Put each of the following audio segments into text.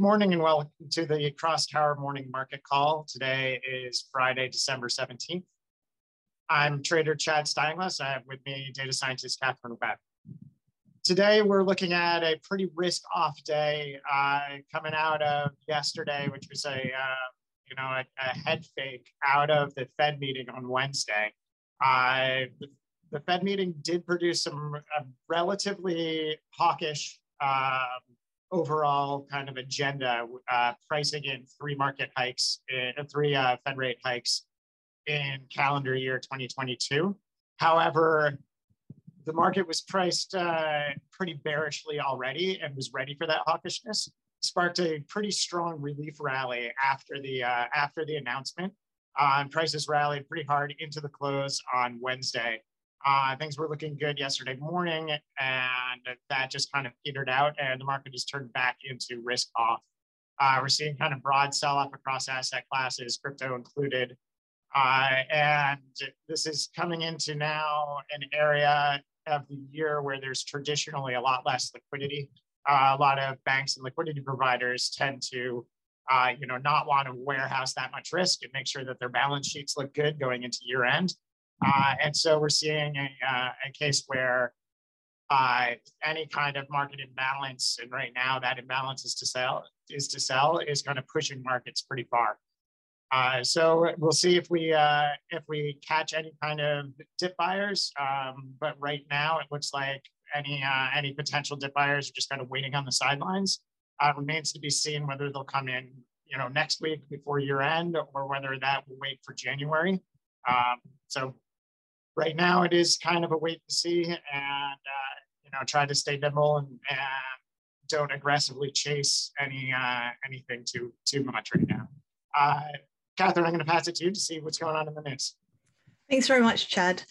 Good morning and welcome to the CrossTower morning market call. Today is Friday, December 17th. I'm trader Chad Steinless. I have with me data scientist Catherine Webb. Today we're looking at a pretty risk-off day coming out of yesterday, which was a head fake out of the Fed meeting on Wednesday. The Fed meeting did produce some relatively hawkish overall kind of agenda, pricing in three Fed rate hikes in calendar year 2022. However, the market was priced pretty bearishly already and was ready for that hawkishness. Sparked a pretty strong relief rally after the announcement. Prices rallied pretty hard into the close on Wednesday. Things were looking good yesterday morning, and that just kind of petered out, and the market has turned back into risk off. We're seeing kind of broad sell-off across asset classes, crypto included. And this is coming into now an area of the year where there's traditionally a lot less liquidity. A lot of banks and liquidity providers tend to not want to warehouse that much risk and make sure that their balance sheets look good going into year end. And so we're seeing a case where any kind of market imbalance, and right now that imbalance is kind of pushing markets pretty far. So we'll see if we catch any kind of dip buyers. But right now it looks like any potential dip buyers are just kind of waiting on the sidelines. Remains to be seen whether they'll come in next week before year end, or whether that will wait for January. So right now it is kind of a wait and see, and try to stay nimble and don't aggressively chase anything too much right now. Catherine, I'm going to pass it to you to see what's going on in the news. Thanks very much, Chad.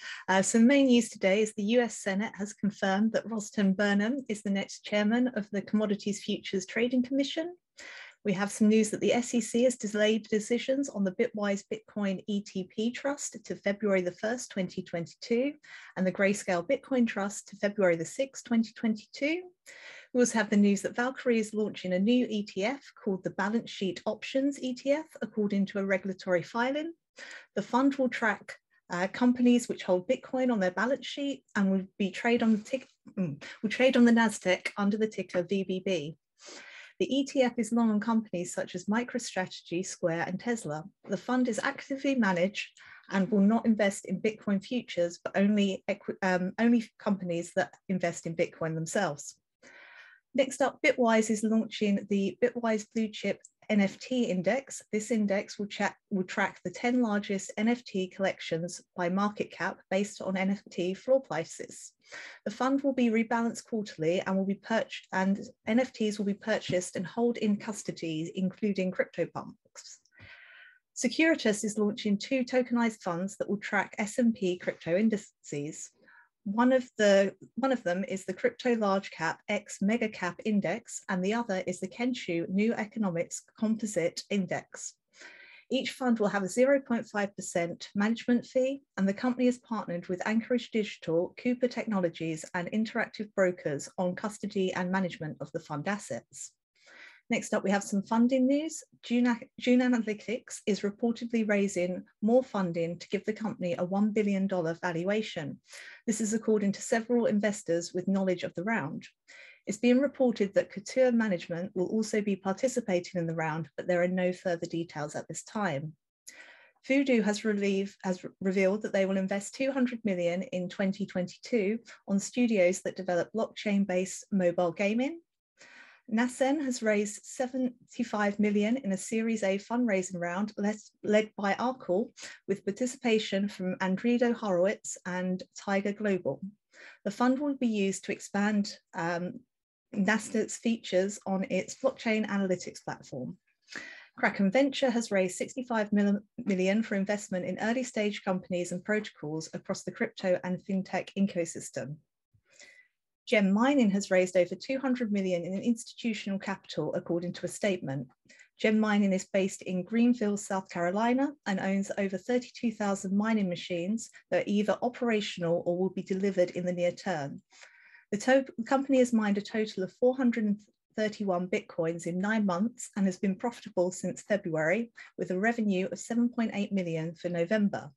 Some main news today is the US Senate has confirmed that Rostin Behnam is the next chairman of the Commodities Futures Trading Commission. We have some news that the SEC has delayed decisions on the Bitwise Bitcoin ETF Trust to February the 1st, 2022, and the Grayscale Bitcoin Trust to February the 6th, 2022. We also have the news that Valkyrie is launching a new ETF called the Balance Sheet Options ETF, according to a regulatory filing. The fund will track companies which hold Bitcoin on their balance sheet and will trade on the NASDAQ under the ticker VBB. The ETF is long on companies such as MicroStrategy, Square, and Tesla. The fund is actively managed and will not invest in Bitcoin futures, but only companies that invest in Bitcoin themselves. Next up, Bitwise is launching the Bitwise Blue-Chip NFT Index. This index will track the 10 largest NFT collections by market cap based on NFT floor prices. The fund will be rebalanced quarterly and NFTs will be purchased and held in custody, including CryptoPunks. Securitas is launching two tokenized funds that will track S&P crypto indices. One of them is the Crypto Large Cap X Mega Cap Index, and the other is the Kenshu New Economics Composite Index. Each fund will have a 0.5% management fee, and the company is partnered with Anchorage Digital, Cooper Technologies, and Interactive Brokers on custody and management of the fund assets. Next up, we have some funding news. Dune Analytics is reportedly raising more funding to give the company a $1 billion valuation. This is according to several investors with knowledge of the round. It's being reported that Couture Management will also be participating in the round, but there are no further details at this time. Voodoo has revealed that they will invest $200 million in 2022 on studios that develop blockchain-based mobile gaming. Nansen has raised $75 million in a Series A fundraising round led by Arcole, with participation from Andreessen Horowitz and Tiger Global. The fund will be used to expand Nasdaq's features on its blockchain analytics platform. Kraken Venture has raised $65 million for investment in early stage companies and protocols across the crypto and fintech ecosystem. Gem Mining has raised over $200 million in institutional capital, according to a statement. Gem Mining is based in Greenville, South Carolina, and owns over 32,000 mining machines that are either operational or will be delivered in the near term. The company has mined a total of 400, 31 Bitcoins in 9 months and has been profitable since February, with a revenue of 7.8 million for November.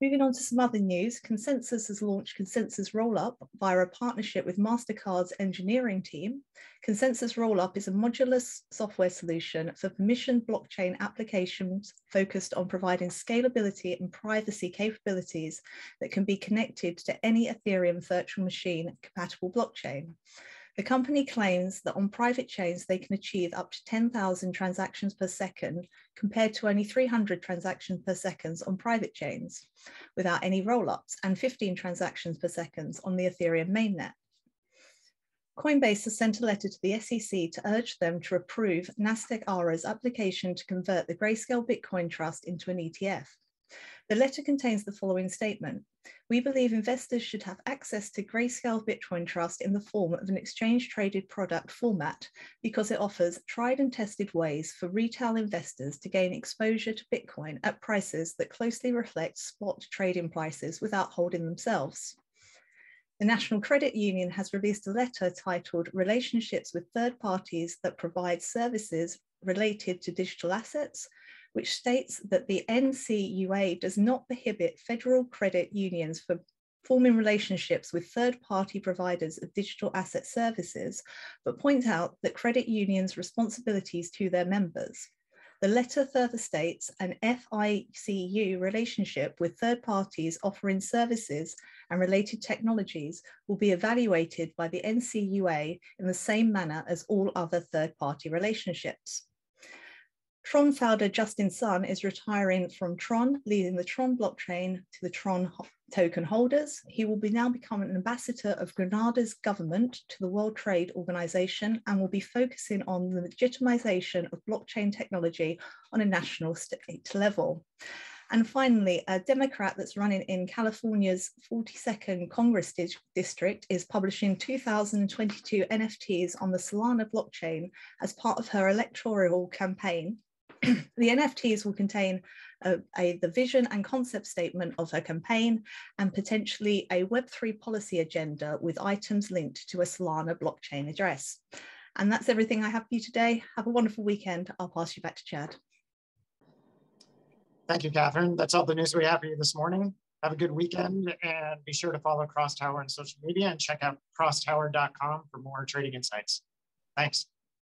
Moving on to some other news, ConsenSys has launched ConsenSys Rollup via a partnership with MasterCard's engineering team. ConsenSys Rollup is a modular software solution for permissioned blockchain applications focused on providing scalability and privacy capabilities that can be connected to any Ethereum virtual machine compatible blockchain. The company claims that on private chains, they can achieve up to 10,000 transactions per second, compared to only 300 transactions per second on private chains without any roll-ups, and 15 transactions per second on the Ethereum mainnet. Coinbase has sent a letter to the SEC to urge them to approve Nasdaq ARA's application to convert the Grayscale Bitcoin Trust into an ETF. The letter contains the following statement. We believe investors should have access to Grayscale Bitcoin Trust in the form of an exchange-traded product format because it offers tried and tested ways for retail investors to gain exposure to Bitcoin at prices that closely reflect spot trading prices without holding themselves. The National Credit Union has released a letter titled Relationships with Third Parties that Provide Services Related to Digital Assets, which states that the NCUA does not prohibit federal credit unions from forming relationships with third-party providers of digital asset services, but points out that credit unions' responsibilities to their members. The letter further states an FICU relationship with third parties offering services and related technologies will be evaluated by the NCUA in the same manner as all other third-party relationships. Tron founder Justin Sun is retiring from Tron, leading the Tron blockchain to the Tron token holders. He will now become an ambassador of Grenada's government to the World Trade Organization and will be focusing on the legitimization of blockchain technology on a national state level. And finally, a Democrat that's running in California's 42nd Congress District is publishing 2022 NFTs on the Solana blockchain as part of her electoral campaign. The NFTs will contain the vision and concept statement of her campaign and potentially a Web3 policy agenda with items linked to a Solana blockchain address. And that's everything I have for you today. Have a wonderful weekend. I'll pass you back to Chad. Thank you, Catherine. That's all the news we have for you this morning. Have a good weekend and be sure to follow CrossTower on social media and check out crosstower.com for more trading insights. Thanks.